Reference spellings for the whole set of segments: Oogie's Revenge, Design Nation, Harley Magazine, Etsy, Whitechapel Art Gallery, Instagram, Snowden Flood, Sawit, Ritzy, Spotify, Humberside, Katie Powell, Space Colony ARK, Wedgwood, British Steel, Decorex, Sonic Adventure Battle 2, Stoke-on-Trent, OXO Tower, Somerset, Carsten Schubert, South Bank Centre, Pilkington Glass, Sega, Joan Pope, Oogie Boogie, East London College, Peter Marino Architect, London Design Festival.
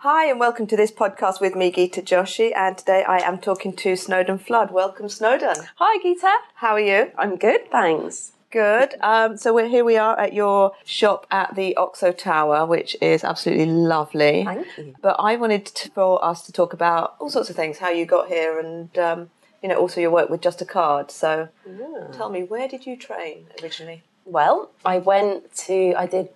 Hi and welcome to this podcast with me, Geeta Joshi, and today I am talking to Snowden Flood. Welcome, Snowden. Hi, Geeta. How are you? I'm good, thanks. Good. So here we are at your shop at the OXO Tower, which is absolutely lovely. Thank you. But I wanted for us to talk about all sorts of things, how you got here and, you know, also your work with Just a Card. So tell me, where did you train originally? Well, I did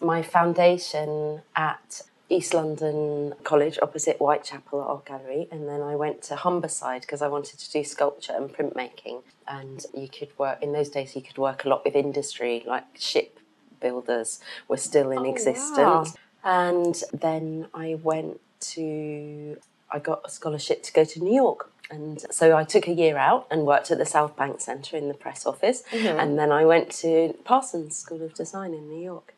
my foundation at East London College opposite Whitechapel Art Gallery, and then I went to Humberside because I wanted to do sculpture and printmaking, and you could work in those days, you could work a lot with industry, like ship builders were still in existence. Wow. And then I got a scholarship to go to New York. And so I took a year out and worked at the South Bank Centre in the press office, and then I went to Parsons School of Design in New York.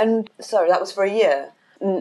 And sorry, that was for a year?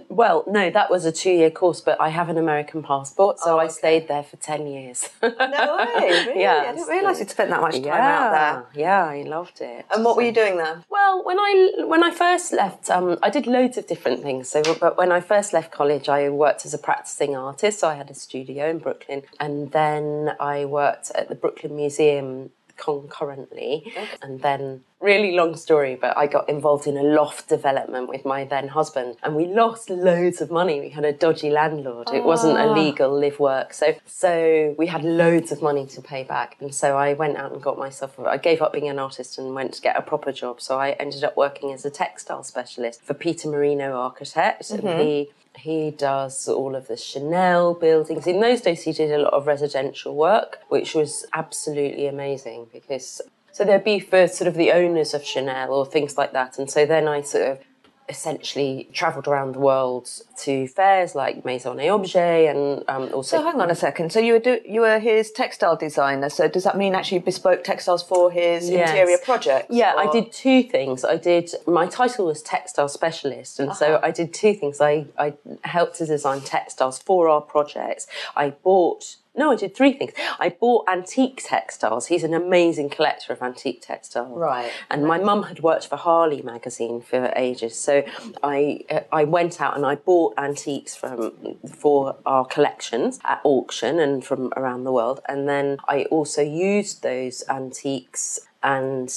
Well, no, that was a 2-year course, but I have an American passport, so I stayed there for 10 years. No way, really? Yeah. I didn't realise you'd spent that much time out there. Yeah, I loved it. And what were you doing there? Well, when I first left, I did loads of different things. But when I first left college, I worked as a practising artist, so I had a studio in Brooklyn, and then I worked at the Brooklyn Museum concurrently, and then, really long story, but I got involved in a loft development with my then husband, and we lost loads of money. We had a dodgy landlord. It wasn't a legal live work, so we had loads of money to pay back, and so I went out and got myself, I gave up being an artist and went to get a proper job, so I ended up working as a textile specialist for Peter Marino Architect, and he does all of the Chanel buildings. In those days, he did a lot of residential work, which was absolutely amazing because, so there'd be for sort of the owners of Chanel or things like that. And so then I sort of essentially travelled around the world to fairs like Maison et Objet and also... So hang on a second. So you were his textile designer. So does that mean actually bespoke textiles for his interior projects? Yeah, or? I did two things. My title was textile specialist, and so I did two things. I helped to design textiles for our projects. I did three things. I bought antique textiles. He's an amazing collector of antique textiles. Right. And my mum had worked for Harley Magazine for ages, so I went out and I bought antiques for our collections at auction and from around the world. And then I also used those antiques and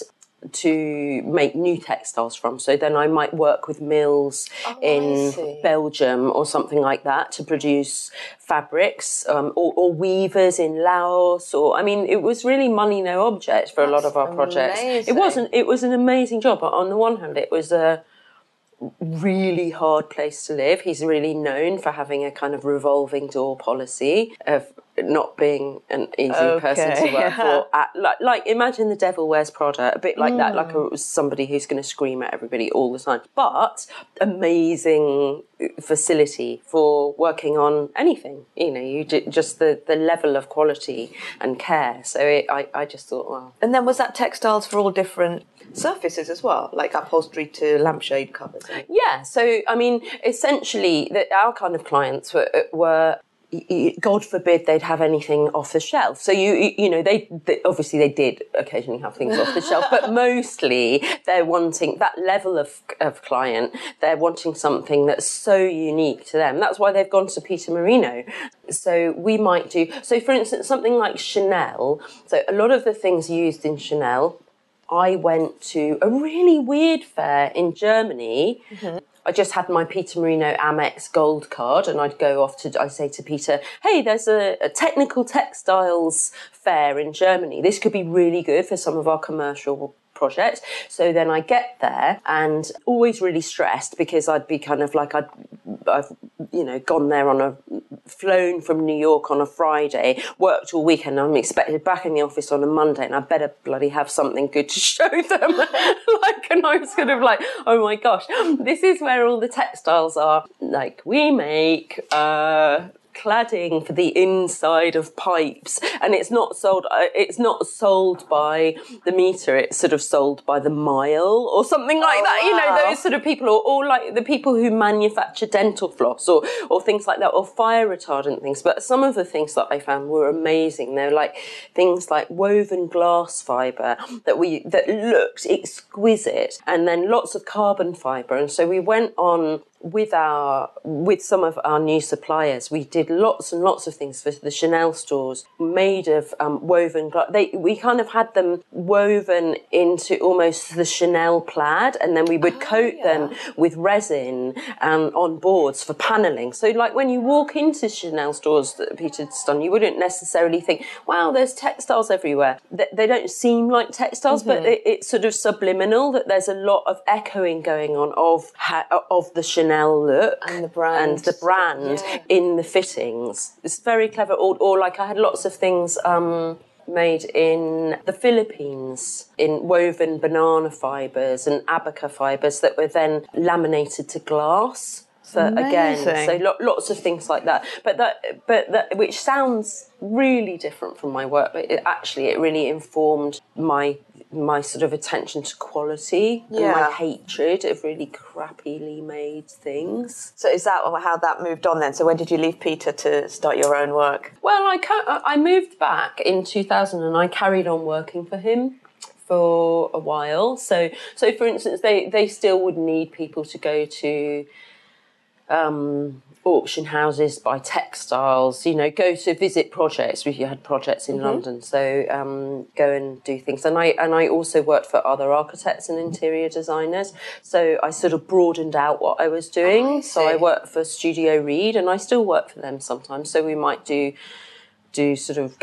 to make new textiles from. So then I might work with mills in Belgium or something like that to produce fabrics, or weavers in Laos, it was really money no object for a lot of our projects. It was an amazing job. On the one hand, it was a really hard place to live. He's really known for having a kind of revolving door policy of not being an easy person to work for. Like imagine the devil wears Prada, a bit like that, like somebody who's going to scream at everybody all the time. But amazing facility for working on anything. You know, you just the level of quality and care. So I just thought, wow. And then was that textiles for all different surfaces as well, like upholstery to lampshade covers? Yeah. So essentially, our kind of clients were God forbid they'd have anything off the shelf. So they obviously they did occasionally have things off the shelf, but mostly they're wanting that level of client. They're wanting something that's so unique to them. That's why they've gone to Peter Marino. So we might do. So for instance, something like Chanel. So a lot of the things used in Chanel, I went to a really weird fair in Germany. I just had my Peter Marino Amex gold card, and I'd go off I'd say to Peter, hey, there's a technical textiles fair in Germany. This could be really good for some of our commercial projects. So then I get there and always really stressed because I'd be kind of like, I've gone there flown from New York on a Friday, worked all weekend, and I'm expected back in the office on a Monday, and I better bloody have something good to show them. And I was kind of like, oh my gosh, this is where all the textiles are. Like, we make cladding for the inside of pipes, and it's not sold by the meter, it's sort of sold by the mile or something like that. Wow. Those sort of people, or like the people who manufacture dental floss or things like that, or fire retardant things. But some of the things that I found were amazing. They're like things like woven glass fibre that looked exquisite, and then lots of carbon fibre. And so we went on with some of our new suppliers, we did lots and lots of things for the Chanel stores, made of woven glass. We kind of had them woven into almost the Chanel plaid, and then we would coat them with resin on boards for panelling. So, like, when you walk into Chanel stores that Peter's done, you wouldn't necessarily think, wow, there's textiles everywhere. They don't seem like textiles, mm-hmm. but it's sort of subliminal that there's a lot of echoing going on of the Chanel look and the brand yeah. in the fittings. It's very clever. Or like, I had lots of things made in the Philippines in woven banana fibres and abaca fibres that were then laminated to glass. So again, so lots of things like that. But that, which sounds really different from my work, but it really informed my sort of attention to quality and my hatred of really crappily made things. So is that how that moved on then? So when did you leave Peter to start your own work? Well, I moved back in 2000 and I carried on working for him for a while. So for instance, they still would need people to go to auction houses, buy textiles, go to visit projects. We had projects in mm-hmm. London, so go and do things. And I also worked for other architects and interior designers, so I sort of broadened out what I was doing. Oh, I see. So I worked for Studio Read, and I still work for them sometimes. So we might do sort of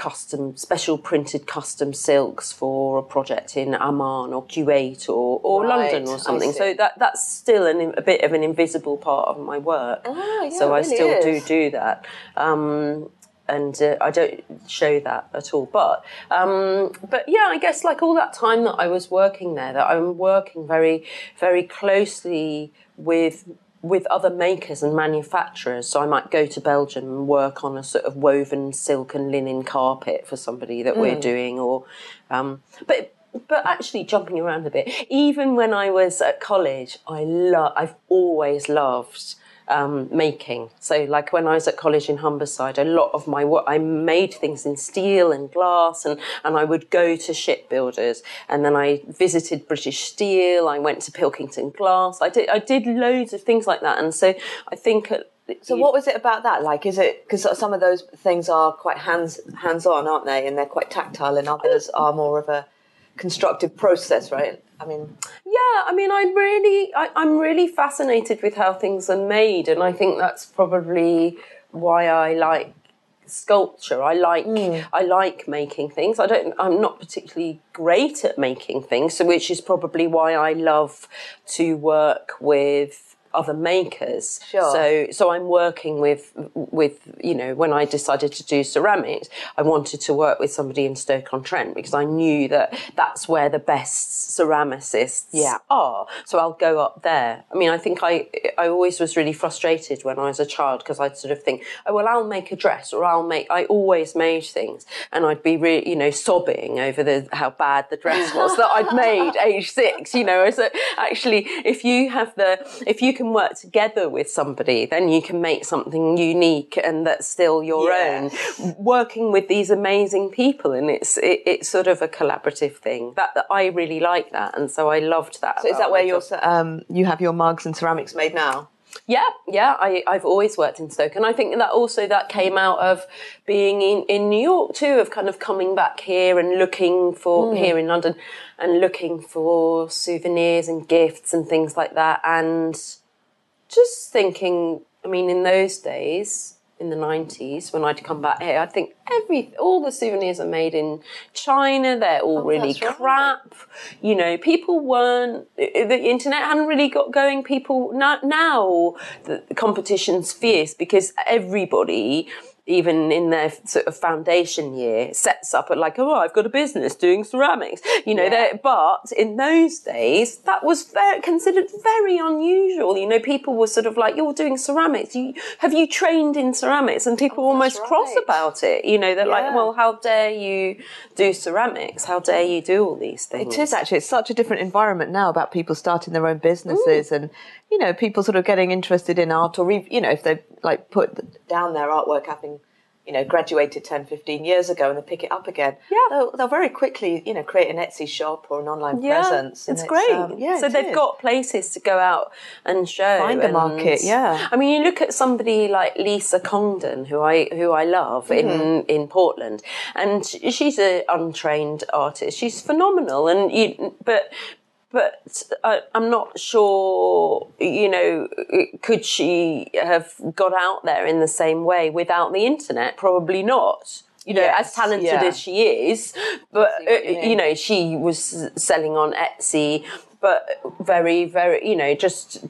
special printed custom silks for a project in Amman or Kuwait or London or something. So that's still a bit of an invisible part of my work. Oh, yeah, so I really still do that. And I don't show that at all. But yeah, I guess like all that time that I was working there, that I'm working very, very closely with other makers and manufacturers. So I might go to Belgium and work on a sort of woven silk and linen carpet for somebody that we're doing, or but actually jumping around a bit. Even when I was at college, I've always loved making. So like when I was at college in Humberside, a lot of my work, I made things in steel and glass, and I would go to shipbuilders, and then I visited British Steel, I went to Pilkington Glass, I did loads of things like that. And so I think so what was it about that? Like, is it because some of those things are quite hands-on, aren't they, and they're quite tactile, and others are more of a constructive process, right? I'm really fascinated with how things are made, and I think that's probably why I like sculpture. I like making things. I'm not particularly great at making things, so which is probably why I love to work with other makers. Sure. So I'm working with when I decided to do ceramics, I wanted to work with somebody in Stoke-on-Trent because I knew that's where the best ceramicists are. So I'll go up there. I mean, I think I always was really frustrated when I was a child because I'd sort of think, oh, well, I'll make a dress, or I always made things, and I'd be really, sobbing over how bad the dress was that I'd made age 6, So actually, if you can work together with somebody, then you can make something unique and that's still your own, working with these amazing people, and it's sort of a collaborative thing that I really like that, and so I loved that. So is that where you have your mugs and ceramics made now? Yeah, I've always worked in Stoke, and I think that came out of being in New York too, of kind of coming back here and looking for here in London and looking for souvenirs and gifts and things like that, and just thinking, I mean, in those days, in the 90s, when I'd come back here, I'd think all the souvenirs are made in China, they're all really crap. People weren't, the internet hadn't really got going. People, now the competition's fierce because everybody, even in their sort of foundation year, sets up at like, oh, I've got a business doing ceramics, But in those days, that was considered very unusual. People were sort of like, you're doing ceramics. Have you trained in ceramics? And people were almost cross about it. They're like, well, how dare you do ceramics? How dare you do all these things? It is actually, it's such a different environment now about people starting their own businesses and, people sort of getting interested in art, or, if they like put down their artwork, having you know, graduated 10, 15 years ago and they pick it up again. Yeah. They'll very quickly, you know, create an Etsy shop or an online presence. And it's great. So they've got places to go out and show. Find a market, yeah. I mean, you look at somebody like Lisa Congdon, who I love in Portland, and she's an untrained artist. She's phenomenal. And I'm not sure, you know, could she have got out there in the same way without the internet? Probably not. You know, as talented as she is, but, you know, she was selling on Etsy, but very, very, you know, just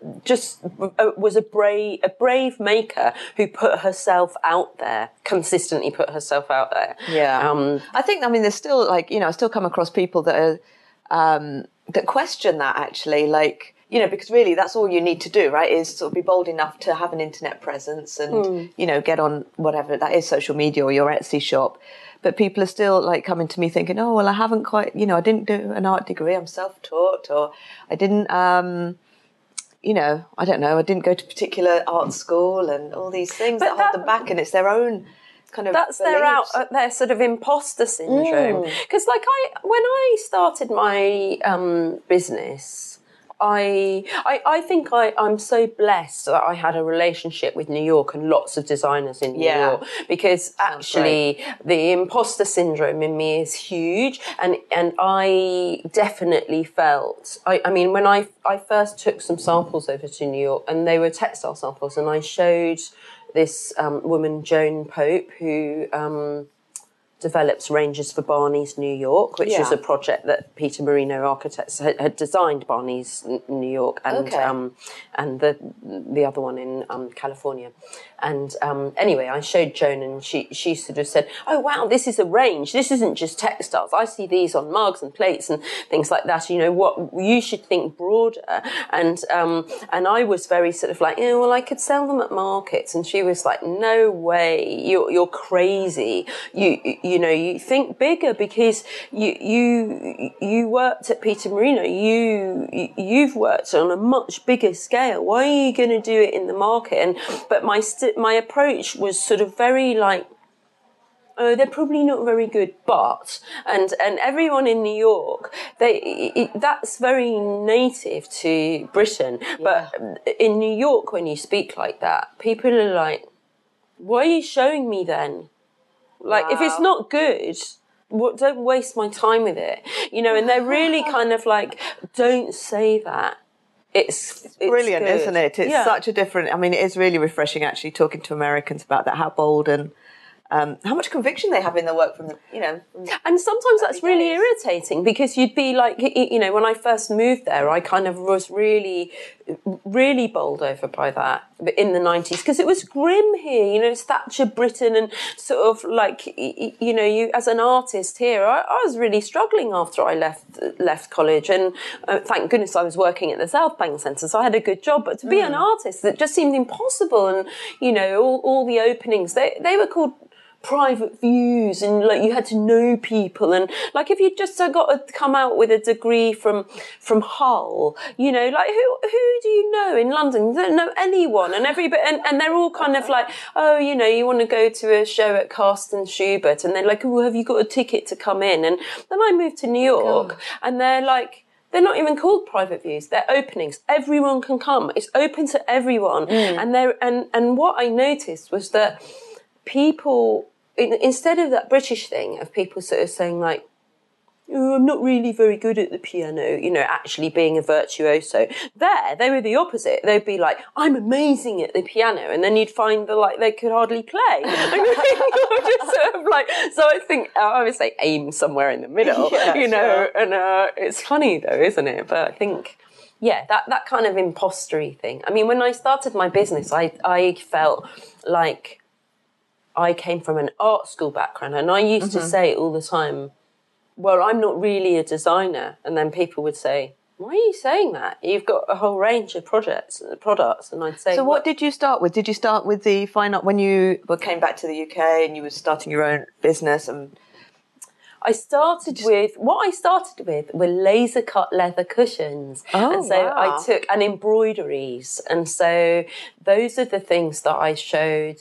was a brave maker who put herself out there, consistently put herself out there. Yeah. I think, I mean, there's still, like, you know, I still come across people that are, that question that, actually, like, you know, because really that's all you need to do, right, is sort of be bold enough to have an internet presence and, you know, get on whatever that is, social media or your Etsy shop. But people are still, like, coming to me thinking, oh, well, I haven't quite, you know, I didn't do an art degree, I'm self-taught, or I didn't, you know, I don't know, I didn't go to particular art school and all these things that hold them back, and it's their own kind of that's beliefs. their sort of imposter syndrome, because like when I started my business, I think I'm so blessed that I had a relationship with New York and lots of designers in New York, because actually the imposter syndrome in me is huge, and I definitely felt, I mean, when I first took some samples over to New York, and they were textile samples, and I showed this woman, Joan Pope, who develops ranges for Barney's New York, which is a project that Peter Marino Architect had designed, Barney's New York, and the other one in California. And anyway, I showed Joan, and she sort of said, oh, wow, this is a range. This isn't just textiles. I see these on mugs and plates and things like that. You know, what you should think broader. And I was very sort of like, yeah, well, I could sell them at markets. And she was like, no way. You're crazy. You know, you think bigger, because you worked at Peter Marino. You've worked on a much bigger scale. Why are you going to do it in the market? But my approach was sort of very like, oh, they're probably not very good, but and everyone in New York, that's very native to Britain. Yeah. But in New York, when you speak like that, people are like, why are you showing me then? Like, wow. If it's not good, don't waste my time with it. You know, and they're really kind of like, don't say that. It's brilliant, good. Isn't it? It's such a different... I mean, it is really refreshing, actually, talking to Americans about that, how bold and... how much conviction they have in their work from, you know. And sometimes that's really irritating, because you'd be like, you know, when I first moved there, I kind of was really, really bowled over by that in the 90s, because it was grim here, you know, it's Thatcher Britain, and sort of like, you know, you as an artist here, I was really struggling after I left college, and thank goodness I was working at the South Bank Centre, so I had a good job, but to be an artist, it just seemed impossible, and, you know, all the openings, they were called private views, and like you had to know people, and like if you just got to come out with a degree from Hull, you know, like who do you know in London? You don't know anyone, and everybody, and they're all kind of like, oh, you know, you want to go to a show at Carsten Schubert, and they're like, oh, have you got a ticket to come in? And then I moved to New York, and they're like, they're not even called private views. They're openings. Everyone can come. It's open to everyone, and what I noticed was that people, instead of that British thing of people sort of saying like, oh, I'm not really very good at the piano, you know, actually being a virtuoso, they were the opposite. They'd be like, I'm amazing at the piano, and then you'd find that like they could hardly play. I mean, just sort of like, so I think I would say aim somewhere in the middle, you know. And it's funny though, isn't it? But I think. Yeah, that kind of impostery thing. I mean, when I started my business, I felt like I came from an art school background, and I used to say all the time, well, I'm not really a designer. And then people would say, why are you saying that? You've got a whole range of products. And I'd say... So what did you start with? Did you start with the fine art when you came back to the UK and you were starting your own business? And What I started with were laser cut leather cushions. Oh, and so I took and embroideries. And so those are the things that I showed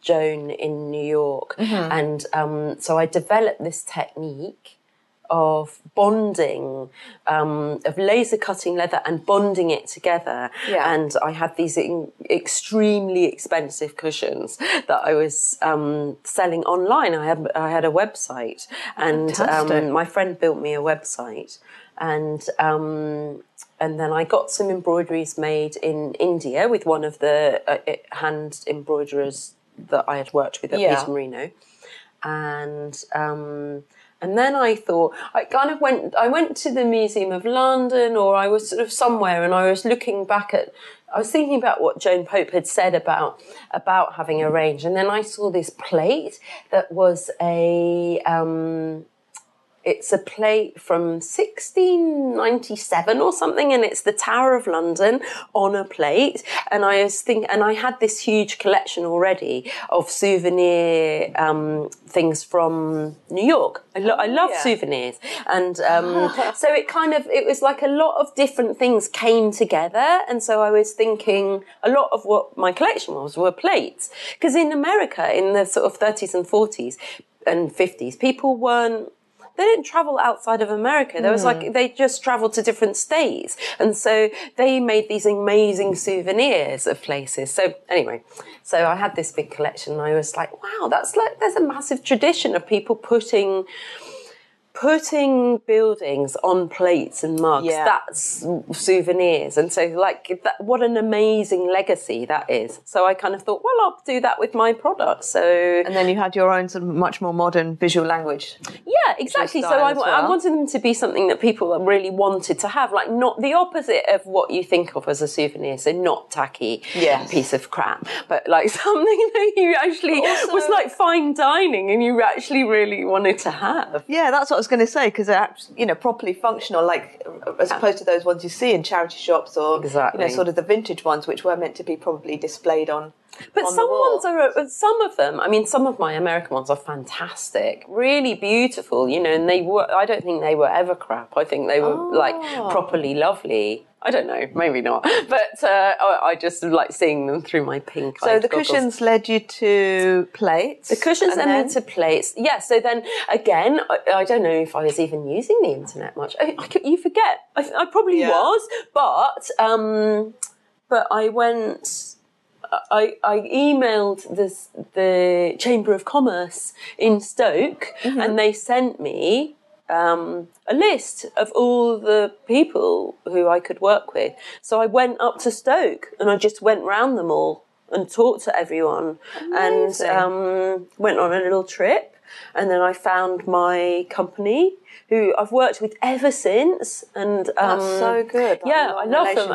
Joan in New York. Mm-hmm. And so I developed this technique of bonding, of laser cutting leather and bonding it together. Yeah. And I had these extremely expensive cushions that I was selling online. I had a website, and my friend built me a website, and then I got some embroideries made in India with one of the hand embroiderers that I had worked with at Peter Marino, and then I thought, I went to the Museum of London, or I was sort of somewhere, and I was looking back at, I was thinking about what Joan Pope had said about having a range. And then I saw this plate that was it's a plate from 1697 or something, and it's the Tower of London on a plate. And I was thinking, and I had this huge collection already of souvenir things from New York. I love souvenirs, and so it was like a lot of different things came together. And so I was thinking a lot of what my collection were plates, because in America in the sort of 30s and 40s and 50s, people weren't. They didn't travel outside of America. There was they just traveled to different states. And so they made these amazing souvenirs of places. So anyway, so I had this big collection, and I was like, wow, that's like, there's a massive tradition of people putting buildings on plates and mugs. Yeah. That's souvenirs. And so what an amazing legacy that is. So I kind of thought, well, I'll do that with my product. And then you had your own sort of much more modern visual language. Yeah, exactly. So I wanted them to be something that people really wanted to have, like not the opposite of what you think of as a souvenir. So not tacky piece of crap, but like something that you actually was like fine dining and you actually really wanted to have. Yeah, that's what I was going to say, because they're properly functional, like as opposed to those ones you see in charity shops or sort of the vintage ones, which were meant to be probably displayed on. But some of them. I mean, some of my American ones are fantastic, really beautiful, and they were. I don't think they were ever crap. I think they were properly lovely. I don't know, maybe not. But I just like seeing them through my pink eyes. So the cushions led you to plates? The cushions led me to plates. Yeah, so then, again, I don't know if I was even using the internet much. You forget. I probably was. But I went... I emailed the Chamber of Commerce in Stoke, and they sent me... a list of all the people who I could work with. So I went up to Stoke and I just went round them all and talked to everyone. Amazing. And went on a little trip. And then I found my company, who I've worked with ever since. And that's so good. Yeah, I love them.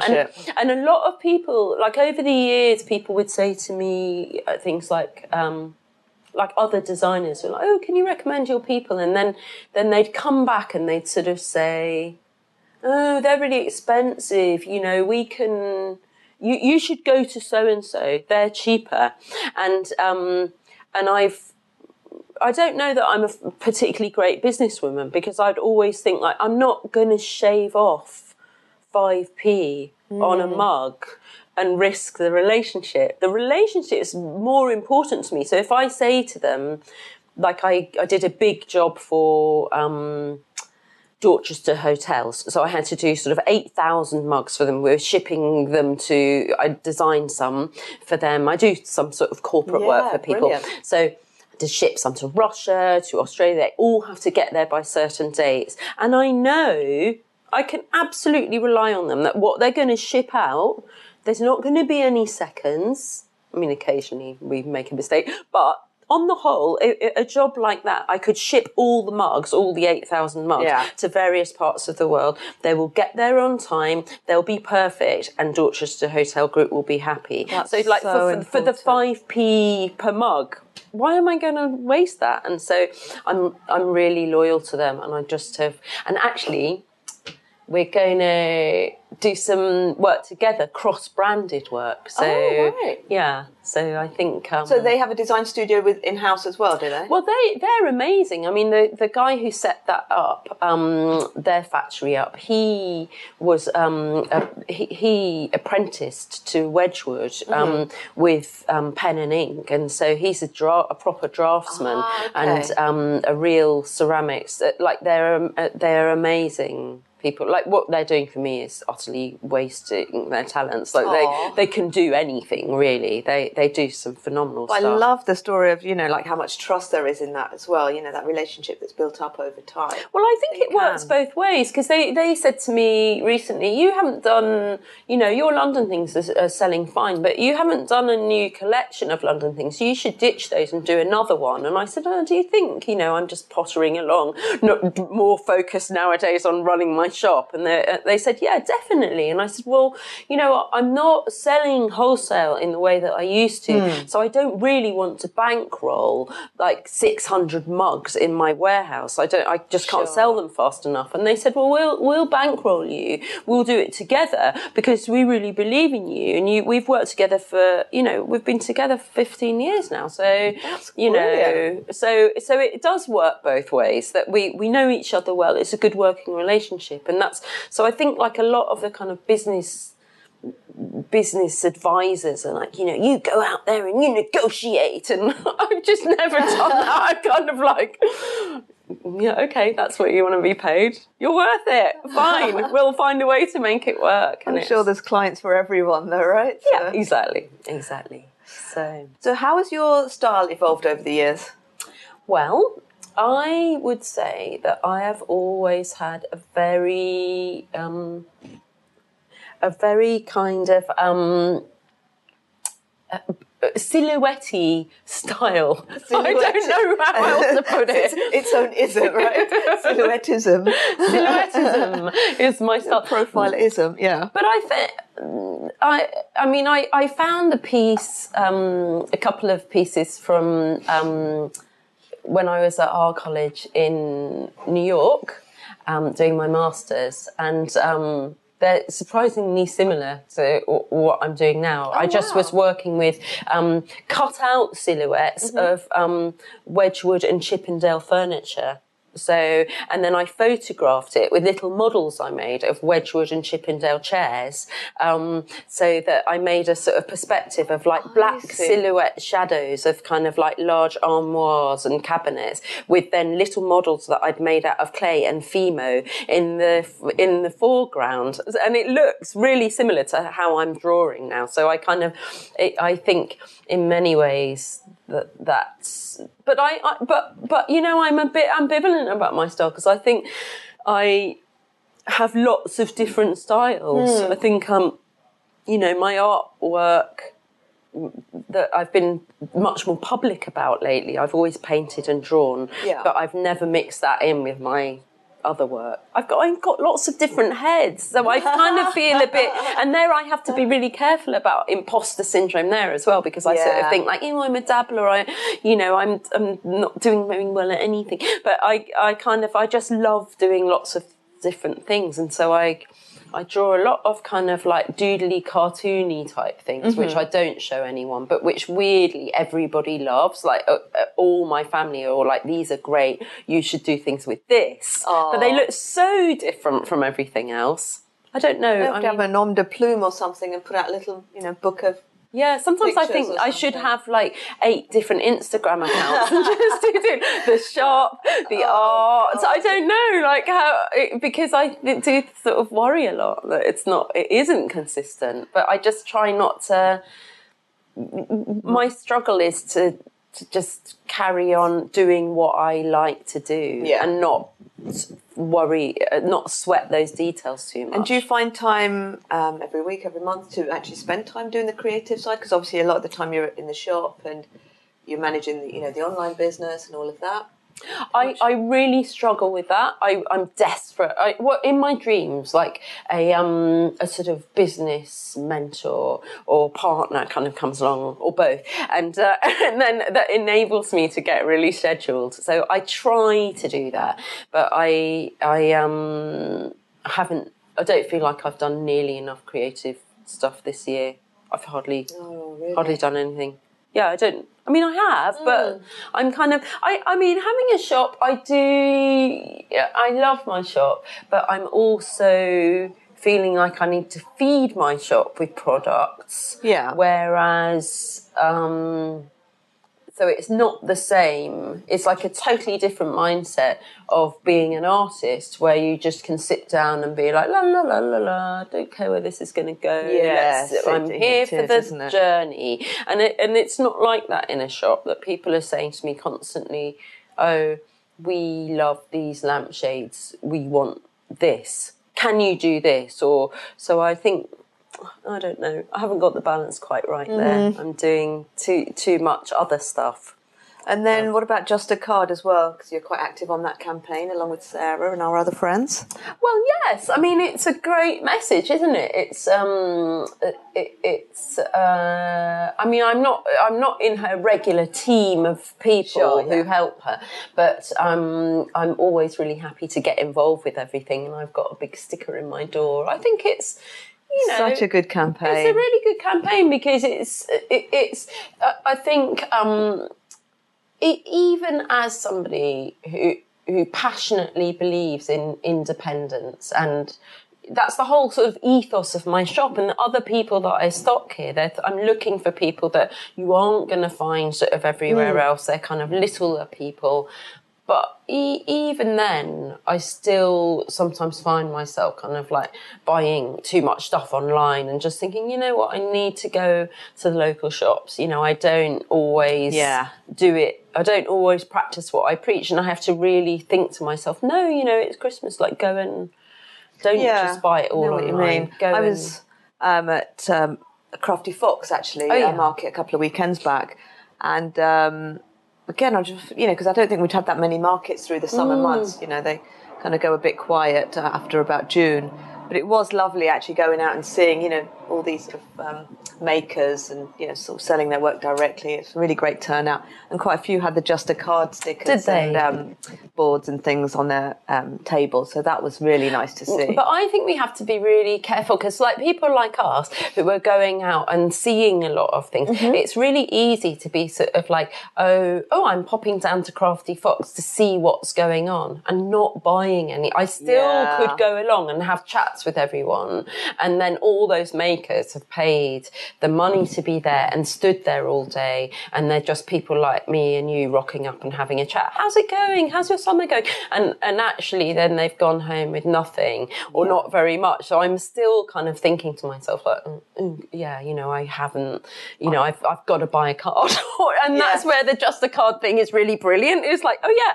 And a lot of people, like over the years, people would say to me things like other designers were like, oh, can you recommend your people? And then they'd come back and they'd sort of say, oh, they're really expensive. You should go to so-and-so. They're cheaper. And I don't know that I'm a particularly great businesswoman, because I'd always think like, I'm not going to shave off 5p on a mug and risk the relationship. The relationship is more important to me. So if I say to them, like I did a big job for Dorchester Hotels, so I had to do sort of 8,000 mugs for them. We were shipping them to, I designed some for them. I do some sort of corporate work for people. Brilliant. So to ship some to Russia, to Australia, they all have to get there by certain dates. And I know I can absolutely rely on them that what they're going to ship out, there's not going to be any seconds. I mean, occasionally we make a mistake. But on the whole, a job like that, I could ship all the mugs, all the 8,000 mugs to various parts of the world. They will get there on time. They'll be perfect. And Dorchester Hotel Group will be happy. That's so like for the 5p per mug, why am I going to waste that? And so I'm really loyal to them. And I just have... And actually... we're going to do some work together, cross-branded work. So, oh, right. Yeah, so I think... so they have a design studio with in-house as well, do they? Well, they're amazing. I mean, the guy who set that up, their factory up, he was... he apprenticed to Wedgwood with pen and ink, and so he's a proper draftsman and a real ceramics. Like, they're amazing. People, like, what they're doing for me is utterly wasting their talents. Like, they can do anything, really. They do some phenomenal stuff. I love the story of, you know, like, how much trust there is in that as well, you know, that relationship that's built up over time. Well, I think it works both ways, because they said to me recently, you haven't done, you know, your London things are selling fine, but you haven't done a new collection of London things. You should ditch those and do another one. And I said, oh, do you think, you know, I'm just pottering along, not more focused nowadays on running my shop? And they said, yeah, definitely. And I said, well, you know, I'm not selling wholesale in the way that I used to, so I don't really want to bankroll like 600 mugs in my warehouse. I just can't sell them fast enough. And they said, well, we'll bankroll you, we'll do it together, because we really believe in you, and we've worked together for, you know, we've been together for 15 years now, so that's brilliant. so it does work both ways, that we know each other well. It's a good working relationship. And that's, so I think, like, a lot of the kind of business advisors are like, you know, you go out there and you negotiate, and I've just never done that. I'm kind of like, yeah, okay, that's what you want to be paid, you're worth it, fine, we'll find a way to make it work. And I'm sure there's clients for everyone though, right? Yeah, so. exactly. So how has your style evolved over the years? Well, I would say that I have always had a very kind of silhouette-y style. I don't know how else to put it. Its own ism, right? Silhouettism. Silhouettism is my profileism, yeah. But I think... I mean, I found a piece, a couple of pieces from... when I was at Art College in New York, doing my masters, and they're surprisingly similar to what I'm doing now. Oh, I just was working with cut-out silhouettes of Wedgwood and Chippendale furniture. So, and then I photographed it with little models I made of Wedgwood and Chippendale chairs, so that I made a sort of perspective of, like, black silhouette shadows of kind of like large armoires and cabinets, with then little models that I'd made out of clay and Fimo in the foreground. And it looks really similar to how I'm drawing now. So I kind of, I think in many ways that's... But but you know, I'm a bit ambivalent about my style, because I think I have lots of different styles. I think you know, my artwork that I've been much more public about lately, I've always painted and drawn, but I've never mixed that in with my other work. I've got lots of different heads, so I kind of feel a bit, and there I have to be really careful about imposter syndrome there as well, because I sort of think like, oh, I'm a dabbler, I'm not doing very well at anything, but I just love doing lots of different things, and so I draw a lot of kind of like doodly, cartoony type things, which I don't show anyone, but which weirdly everybody loves. Like all my family are like, these are great, you should do things with this. Aww. But they look so different from everything else. I don't know. I have a nom de plume or something and put out a little, you know, book of... Yeah, sometimes I think I should have like 8 different Instagram accounts and just do the shop, the art. God. I don't know, like because I do sort of worry a lot that it isn't consistent. But I just try not to. My struggle is to just carry on doing what I like to do and not worry, not sweat those details too much. And do you find time every week, every month to actually spend time doing the creative side? Because obviously a lot of the time you're in the shop and you're managing the, you know, the online business and all of that. I really struggle with that. I'm desperate. In my dreams, like a sort of business mentor or partner kind of comes along, or both, and then that enables me to get really scheduled. So I try to do that, but I haven't I don't feel like I've done nearly enough creative stuff this year. I've hardly done anything. Yeah, I don't. I mean, I have, but I'm kind of. I mean, having a shop, I do. Yeah, I love my shop, but I'm also feeling like I need to feed my shop with products. Yeah. Whereas, so it's not the same. It's like a totally different mindset of being an artist, where you just can sit down and be like, la la la la la. Don't care where this is going to go. Yes, I'm here for the journey, and it's not like that in a shop. That people are saying to me constantly, "Oh, we love these lampshades. We want this. Can you do this?" Or so I think. I don't know. I haven't got the balance quite right there. I'm doing too much other stuff. And then what about Just a Card as well? Because you're quite active on that campaign along with Sarah and our other friends. Well, yes. I mean, it's a great message, isn't it? It's I mean, I'm not in her regular team of people who help her, but I'm always really happy to get involved with everything. And I've got a big sticker in my door. I think it's. You know, such a good campaign. It's a really good campaign because it's I think even as somebody who passionately believes in independence, and that's the whole sort of ethos of my shop and the other people that I stock here. I'm looking for people that you aren't going to find sort of everywhere else. They're kind of littler people. But even then, I still sometimes find myself kind of like buying too much stuff online and just thinking, you know what, I need to go to the local shops. You know, I don't always do it. I don't always practice what I preach. And I have to really think to myself, no, you know, it's Christmas. Like, go and don't just buy it all online. What you mean. Go I was at Crafty Fox, actually, a market a couple of weekends back. And... again, I just, you know, because I don't think we'd had that many markets through the summer months. You know, they kind of go a bit quiet after about June. But it was lovely actually going out and seeing, you know, all these makers and, you know, sort of selling their work directly. It's a really great turnout. And quite a few had the Just a Card stickers and boards and things on their table. So that was really nice to see. But I think we have to be really careful because, like, people like us who are going out and seeing a lot of things, it's really easy to be sort of like, oh, I'm popping down to Crafty Fox to see what's going on and not buying any. I still could go along and have chats with everyone, and then all those makers have paid the money to be there and stood there all day, and they're just people like me and you rocking up and having a chat. How's it going? How's your summer going? And actually then they've gone home with nothing or not very much. So I'm still kind of thinking to myself like, yeah, you know, I haven't, you know, I've got to buy a card. And that's where the Just a Card thing is really brilliant. It's like, oh yeah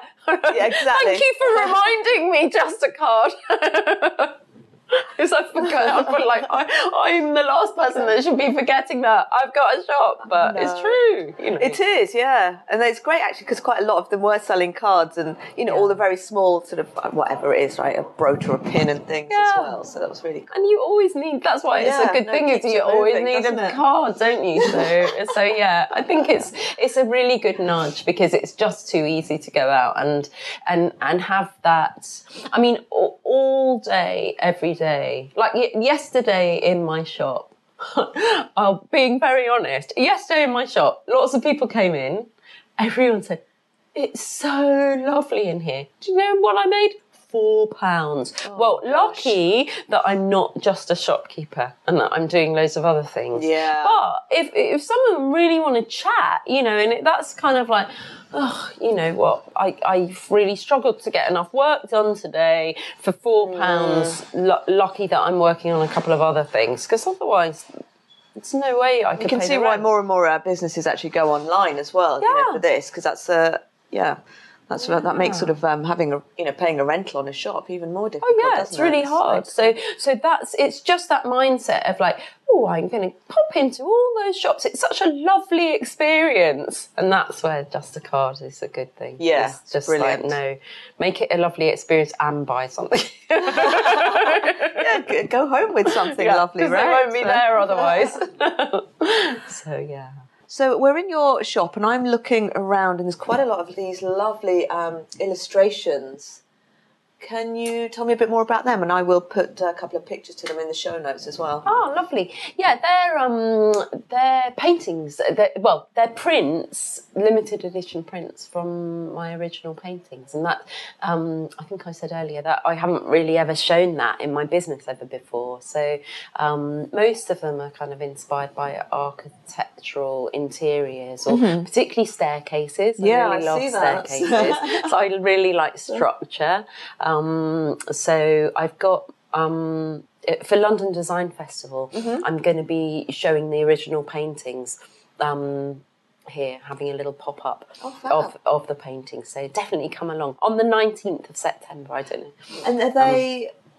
exactly. Thank you for reminding me, Just a Card. Because I've forgotten, but like I'm the last person that should be forgetting that I've got a shop, but it's true. You know. It is, yeah, and it's great actually because quite a lot of them were selling cards and you know all the very small sort of whatever it is, right, a brooch or a pin and things as well. So that was really cool. And you always need. That's why it's a good thing is you always need a card, don't you? So yeah, I think it's a really good nudge because it's just too easy to go out and have that. I mean, all day, every day. Like yesterday in my shop, I'm being very honest, yesterday in my shop, lots of people came in, everyone said, it's so lovely in here. Do you know what I made? £4. Oh, well, lucky that I'm not just a shopkeeper and that I'm doing loads of other things. Yeah. But if someone really want to chat, you know, and that's kind of like, oh, you know what, I've really struggled to get enough work done today for £4. Lucky that I'm working on a couple of other things because otherwise... There's no way I could. You can see why more and more businesses actually go online as well you know, for this because that's that makes sort of having a paying a rental on a shop even more difficult. Oh yeah, it's really hard. So that's it's just that mindset of like, oh, I'm going to pop into all those shops. It's such a lovely experience, and that's where Just a Card is a good thing. Yeah, it's just brilliant. Like no, make it a lovely experience and buy something. Yeah, go home with something lovely, right? They won't be there otherwise. So yeah. So we're in your shop and I'm looking around and there's quite a lot of these lovely illustrations Can you tell me a bit more about them? And I will put a couple of pictures to them in the show notes as well. Oh, lovely. Yeah, they're paintings. They're prints, limited edition prints from my original paintings. And that, I think I said earlier that I haven't really ever shown that in my business ever before. So most of them are kind of inspired by architectural interiors or particularly staircases. I really love staircases. So I really like structure. So I've got, for London Design Festival, I'm going to be showing the original paintings here, having a little pop-up of the paintings. So definitely come along on the 19th of September, I don't know. And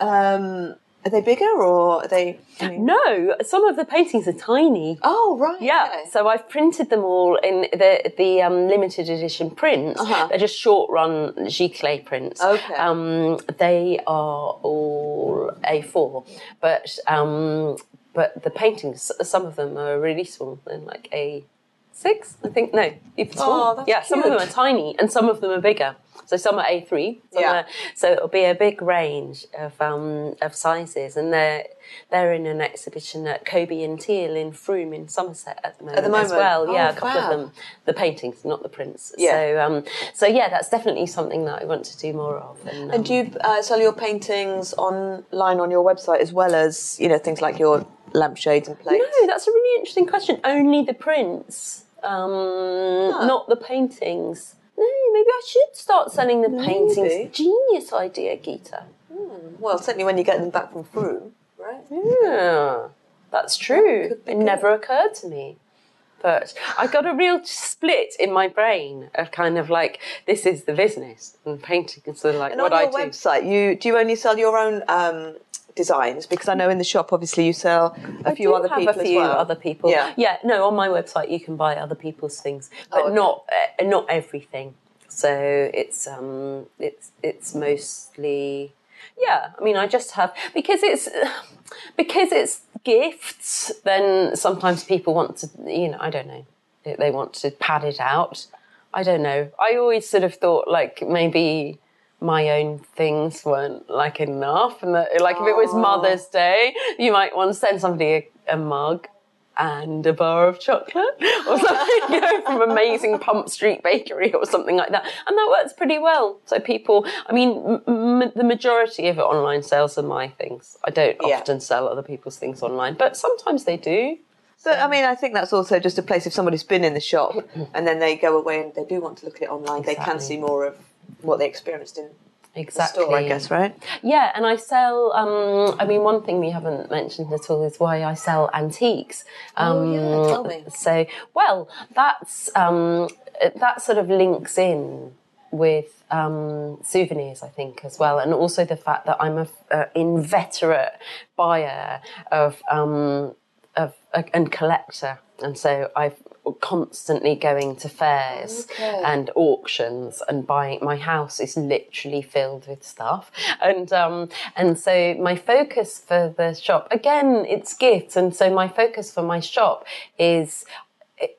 are they... Are they bigger or are they... No, some of the paintings are tiny. Oh, right. Yeah, okay. So I've printed them all in the limited edition prints. They're just short-run giclée prints. Okay. They are all A4, but the paintings, some of them are really small, they're like A6, I think. No, it's small. Oh, yeah, cute. Some of them are tiny and some of them are bigger. So some are A3, so it'll be a big range of sizes, and they're in an exhibition at Kobe and Teal in Froome in Somerset at the moment as well. Oh, yeah, a couple of them, the paintings, not the prints. Yeah. So yeah, that's definitely something that I want to do more of. And do you sell your paintings online on your website as well as things like your lampshades and plates? No, that's a really interesting question. Only the prints, not the paintings. No, maybe I should start selling the paintings. Genius idea, Geeta. Well, certainly when you get them back from Froome, right? Yeah, that's true. It never occurred to me. But I got a real split in my brain of kind of like, this is the business, and painting is sort of like what I do. And on your website, do you only sell your own designs? Because I know in the shop, obviously, you sell a few other people. Yeah, no, on my website, you can buy other people's things, but not everything. So it's mostly... Yeah, I mean, I just have... Because it's gifts, then sometimes people want to, I don't know, they want to pad it out. I don't know. I always sort of thought, like, maybe my own things weren't, like, enough. And that, like, if it was Mother's Day, you might want to send somebody a mug and a bar of chocolate or something, from amazing Pump Street Bakery or something like that. And that works pretty well. So people, I mean, the majority of online sales are my things. I don't often sell other people's things online, but sometimes they do. So, I mean, I think that's also just a place if somebody's been in the shop and then they go away and they do want to look at it online, they can see more of what they experienced in the store, I guess, right? Yeah, and I sell, one thing we haven't mentioned at all is why I sell antiques. Tell me. So, that sort of links in with souvenirs, I think, as well, and also the fact that I'm an inveterate buyer and collector, and so I've constantly going to fairs and auctions and buying. My house is literally filled with stuff, and so my focus for the shop, again, it's gifts, and so my focus for my shop is,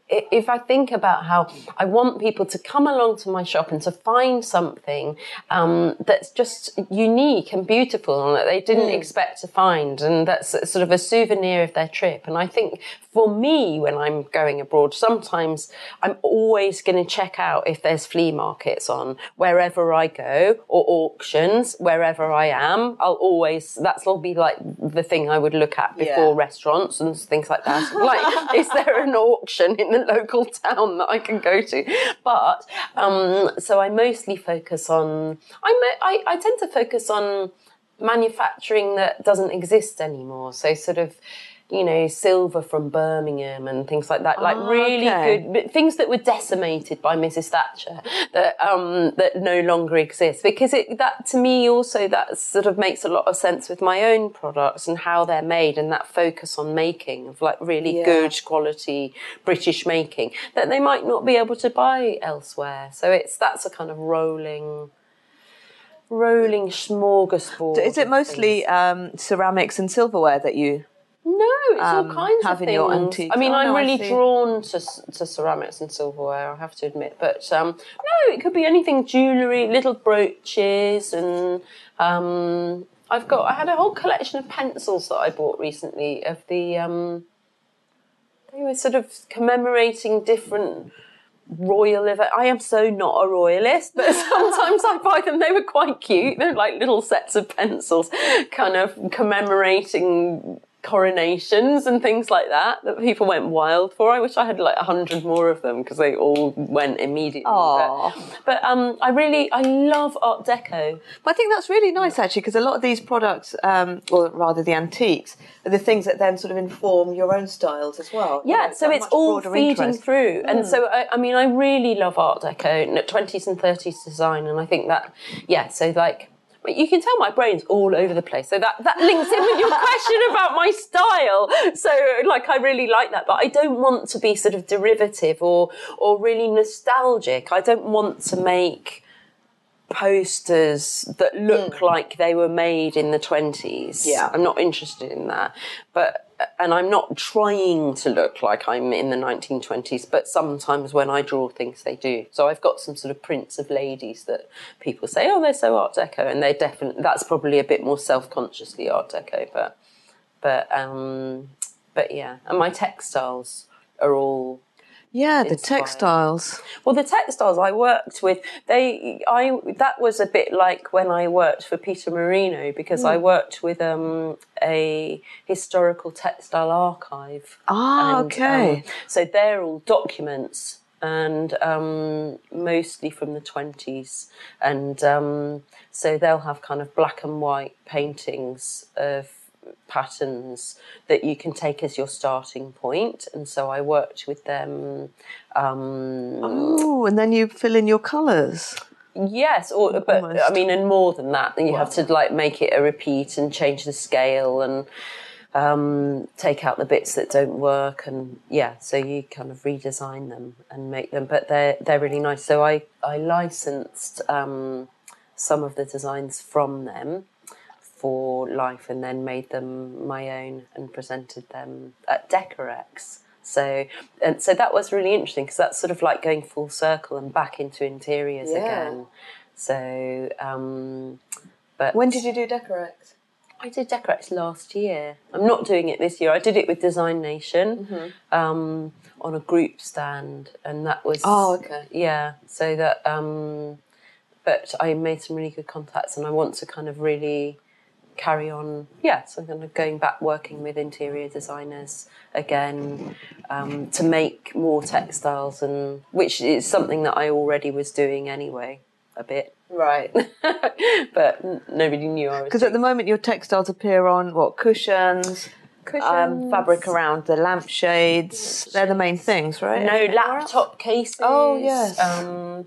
if I think about how I want people to come along to my shop and to find something that's just unique and beautiful and that they didn't expect to find, and that's sort of a souvenir of their trip. And I think for me, when I'm going abroad, sometimes I'm always going to check out if there's flea markets on wherever I go, or auctions wherever I am. That'll be like the thing I would look at before restaurants and things like that. Like, is there an auction in the local town that I can go to? But so I mostly focus on, I tend to focus on manufacturing that doesn't exist anymore, so sort of silver from Birmingham and things like that, like really good things that were decimated by Mrs. Thatcher that no longer exist, because that to me also, that sort of makes a lot of sense with my own products and how they're made, and that focus on making of like really good quality British making that they might not be able to buy elsewhere. So that's a kind of rolling smorgasbord. Is it mostly ceramics and silverware that you No, it's all kinds of things. Having your antique. I mean, I'm really drawn to ceramics and silverware, I have to admit. But no, it could be anything, jewellery, little brooches, and I had a whole collection of pencils that I bought recently of the they were sort of commemorating different royal events. I am so not a royalist, but sometimes I buy them. They were quite cute. They're like little sets of pencils, kind of commemorating coronations and things like that people went wild for. I wish I had like 100 more of them because they all went immediately. But I love Art Deco. But I think that's really nice actually, because a lot of these products, or rather the antiques, are the things that then sort of inform your own styles as well. Yeah, you know, so it's all feeding through. And so, I mean, I really love Art Deco, 20s and 30s design, and I think that, yeah, so like, you can tell my brain's all over the place. So that links in with your question about my style. So, like, I really like that. But I don't want to be sort of derivative or really nostalgic. I don't want to make posters that look like they were made in the 20s. Yeah. I'm not interested in that. And I'm not trying to look like I'm in the 1920s, but sometimes when I draw things, they do. So I've got some sort of prints of ladies that people say, oh, they're so Art Deco, and they definitely, that's probably a bit more self-consciously Art Deco, but yeah. And my textiles are all inspired. The textiles I worked with, that was a bit like when I worked for Peter Marino, because I worked with a historical textile archive. So they're all documents and mostly from the 20s, and so they'll have kind of black and white paintings of patterns that you can take as your starting point, and so I worked with them. And then you fill in your colours. Yes, but I mean, and more than that, you have to like make it a repeat and change the scale and take out the bits that don't work, and yeah, so you kind of redesign them and make them. But they're really nice. So I licensed some of the designs from them for life, and then made them my own and presented them at Decorex. So that was really interesting, because that's sort of like going full circle and back into interiors again. So, but when did you do Decorex? I did Decorex last year. I'm not doing it this year. I did it with Design Nation on a group stand, and that was So that, but I made some really good contacts, and I want to kind of really carry on, so I'm kind of going back working with interior designers again to make more textiles, and which is something that I already was doing anyway a bit, right? But nobody knew I was, because at the moment your textiles appear on cushions. Fabric around the lampshades. They're the main things, right? No, laptop cases. Oh, yes.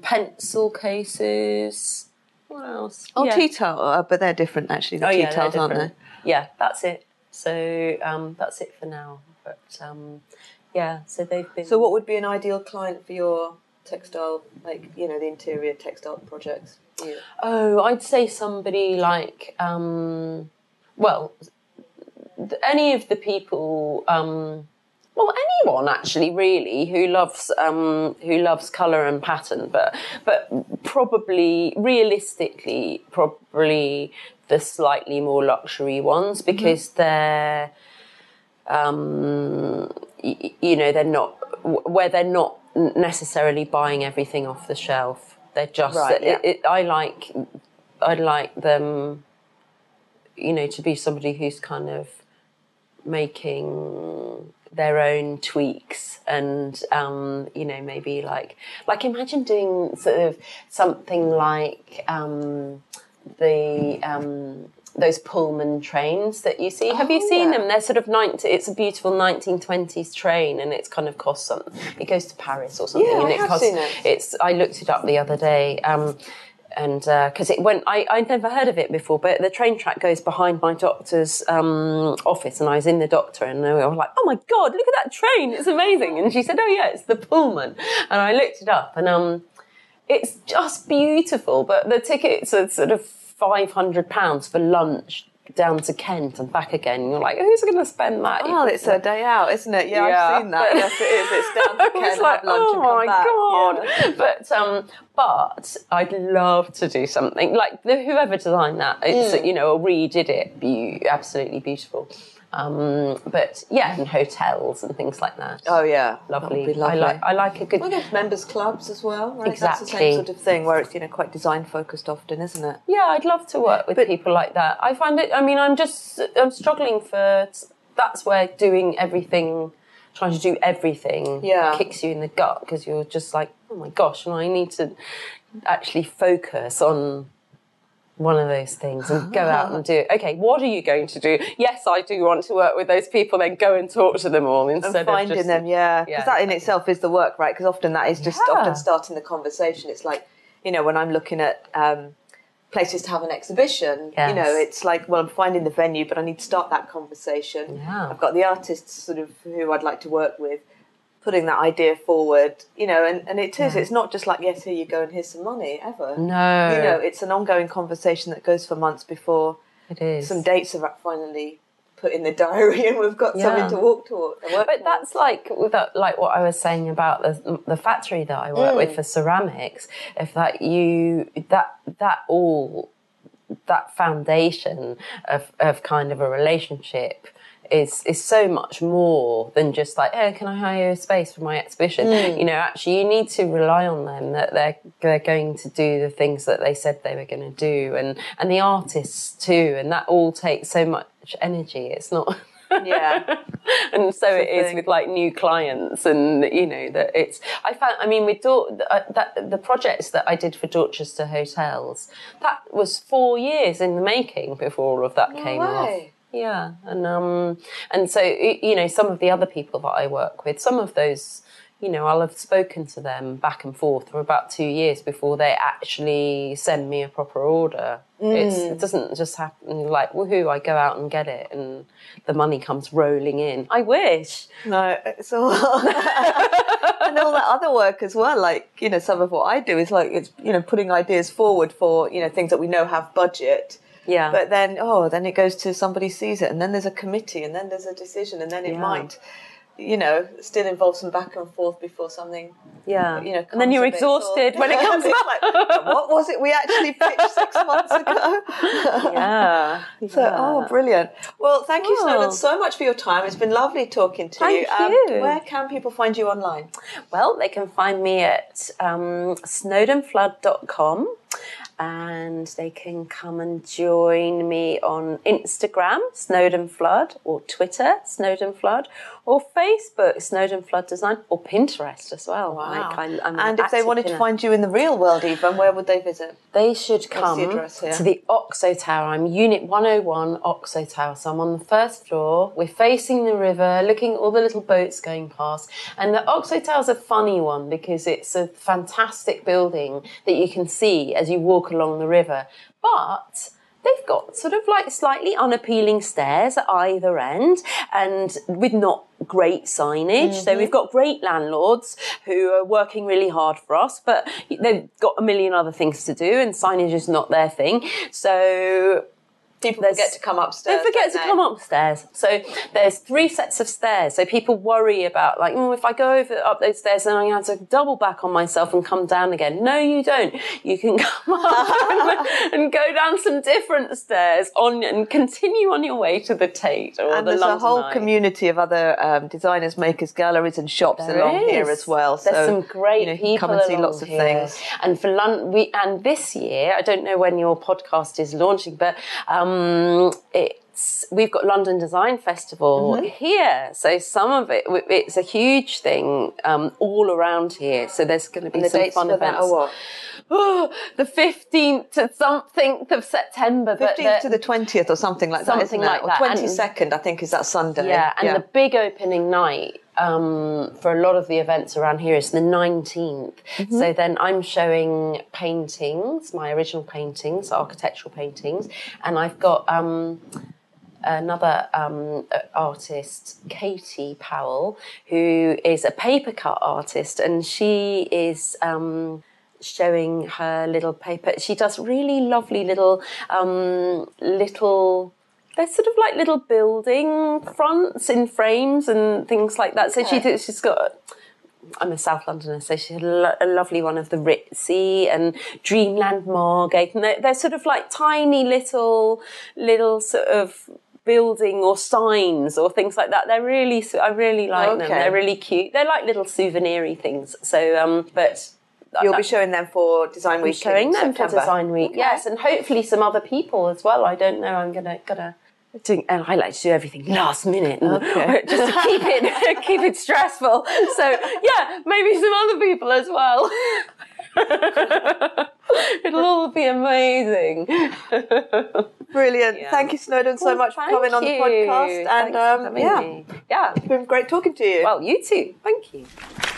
Pencil cases. What else? Oh, tea towel, but they're different, actually. Tea towels, aren't they? Yeah, that's it. So that's it for now. But so they've been... So what would be an ideal client for your textile, like, you know, the interior textile projects? Yeah. Oh, I'd say somebody like, any of the people, anyone actually, really, who loves colour and pattern, but probably realistically, probably the slightly more luxury ones, because they're, they're not where they're not necessarily buying everything off the shelf. They're just I'd like them, you know, to be somebody who's kind of making their own tweaks and, maybe like imagine doing sort of something like those Pullman trains that you see. Have you seen them? They're sort of it's a beautiful 1920s train, and it's kind of costs something. It goes to Paris or something. Yeah, and seen it. I looked it up the other day. And because I'd never heard of it before, but the train track goes behind my doctor's office, and I was in the doctor, and I was like, oh my God, look at that train, it's amazing. And she said, oh yeah, it's the Pullman. And I looked it up, and it's just beautiful, but the tickets are sort of £500 for lunch down to Kent and back again. And you're like, who's going to spend that? Well, it's a day out, isn't it? Yeah, yeah. I've seen that. Yes, it is. It's down to Kent. It's like, oh my God. Yeah. But I'd love to do something. Like, whoever designed that, it's, you know, redid it. Absolutely beautiful. But yeah, and hotels and things like that. Oh yeah, lovely. I like a good. We go to members clubs as well, right? Exactly. That's the same sort of thing where it's, you know, quite design focused often, isn't it? Yeah, I'd love to work with people like that. I find it. I mean, I'm struggling for. That's where doing everything, trying to do everything, kicks you in the gut because you're just like, oh my gosh, and I need to actually focus on one of those things and go out and do it. Okay, what are you going to do? Yes, I do want to work with those people, then go and talk to them all instead of finding them, because that in itself is the work, right? Because often that is just often starting the conversation. It's like, you know, when I'm looking at places to have an exhibition, you know, it's like, well, I'm finding the venue, but I need to start that conversation. Yeah. I've got the artists sort of who I'd like to work with, putting that idea forward, you know, and it is, it's not just like, yes, here you go and here's some money, ever. No. You know, it's an ongoing conversation that goes for months before it is. Some dates are finally put in the diary and we've got something to walk toward. But that's like what I was saying about the factory that I work with for ceramics, that foundation of kind of a relationship is so much more than just like, oh, can I hire a space for my exhibition? You know, actually you need to rely on them that they're going to do the things that they said they were going to do, and the artists too, and that all takes so much energy. It's not and so it is with like new clients, and you know that it's. I found, I mean, with the projects that I did for Dorchester Hotels, that was 4 years in the making before all of that came off. Yeah, and so, you know, some of the other people that I work with, some of those, you know, I'll have spoken to them back and forth for about 2 years before they actually send me a proper order. It doesn't just happen like, woohoo, I go out and get it and the money comes rolling in. I wish. No, it's all... and all that other work as well, like, you know, some of what I do is like, it's, you know, putting ideas forward for, you know, things that we know have budget. Yeah. But then, then it goes to somebody sees it, and then there's a committee, and then there's a decision, and then it might, you know, still involve some back and forth before something. Yeah. You know, comes, and then you're exhausted when it comes back. Like, what was it we actually pitched 6 months ago? So, brilliant. Well, thank you, Snowden, so much for your time. It's been lovely talking to you. Thank you. Where can people find you online? Well, they can find me at snowdenflood.com. And they can come and join me on Instagram, Snowden Flood, or Twitter, Snowden Flood, or Facebook, Snowden Flood Design, or Pinterest as well. Wow. Like I'm and if they wanted to find you in the real world even, where would they visit? They should come to the OXO Tower. I'm Unit 101 OXO Tower, so I'm on the first floor. We're facing the river, looking at all the little boats going past. And the OXO Tower's a funny one because it's a fantastic building that you can see as you walk along the river, but they've got sort of like slightly unappealing stairs at either end and with not great signage. So we've got great landlords who are working really hard for us, but they've got a million other things to do and signage is not their thing. So people forget to come upstairs. They forget to come upstairs. So there's 3 sets of stairs. So people worry about like, if I go up those stairs, then I'm going to have to double back on myself and come down again. No, you don't. You can come up and go down some different stairs and continue on your way to the Tate or the London Eye. And there's a whole community of other designers, makers, galleries and shops along here as well. There's some great people along here. Come and see lots of things. And for London, and this year, I don't know when your podcast is launching, but we've got London Design Festival here, so some of it's a huge thing all around here. So there's going to be some fun events. The 15th to something of September, 15th to the 20th or something like that. Something like that. 22nd, I think, is that Sunday. Yeah, and the big opening night for a lot of the events around here is the 19th. So then I'm showing paintings, my original paintings, architectural paintings, and I've got another artist, Katie Powell, who is a paper cut artist, and she is showing her little paper. She does really lovely little They're sort of like little building fronts in frames and things like that. So yeah. she's got... I'm a South Londoner, so she had a lovely one of the Ritzy and Dreamland Margate. And they're sort of like tiny little sort of building or signs or things like that. They're really... I really like them. They're really cute. They're like little souvenir-y things. So, but... You'll be showing them for Design Week. Showing them for Design Week, yes, and hopefully some other people as well. I don't know. I'm gonna doing, and I like to do everything last minute, just to keep it stressful. So yeah, maybe some other people as well. It'll all be amazing. Brilliant. Yeah. Thank you, Snowden, so much for coming on the podcast. And yeah, it's been great talking to you. Well, you too. Thank you.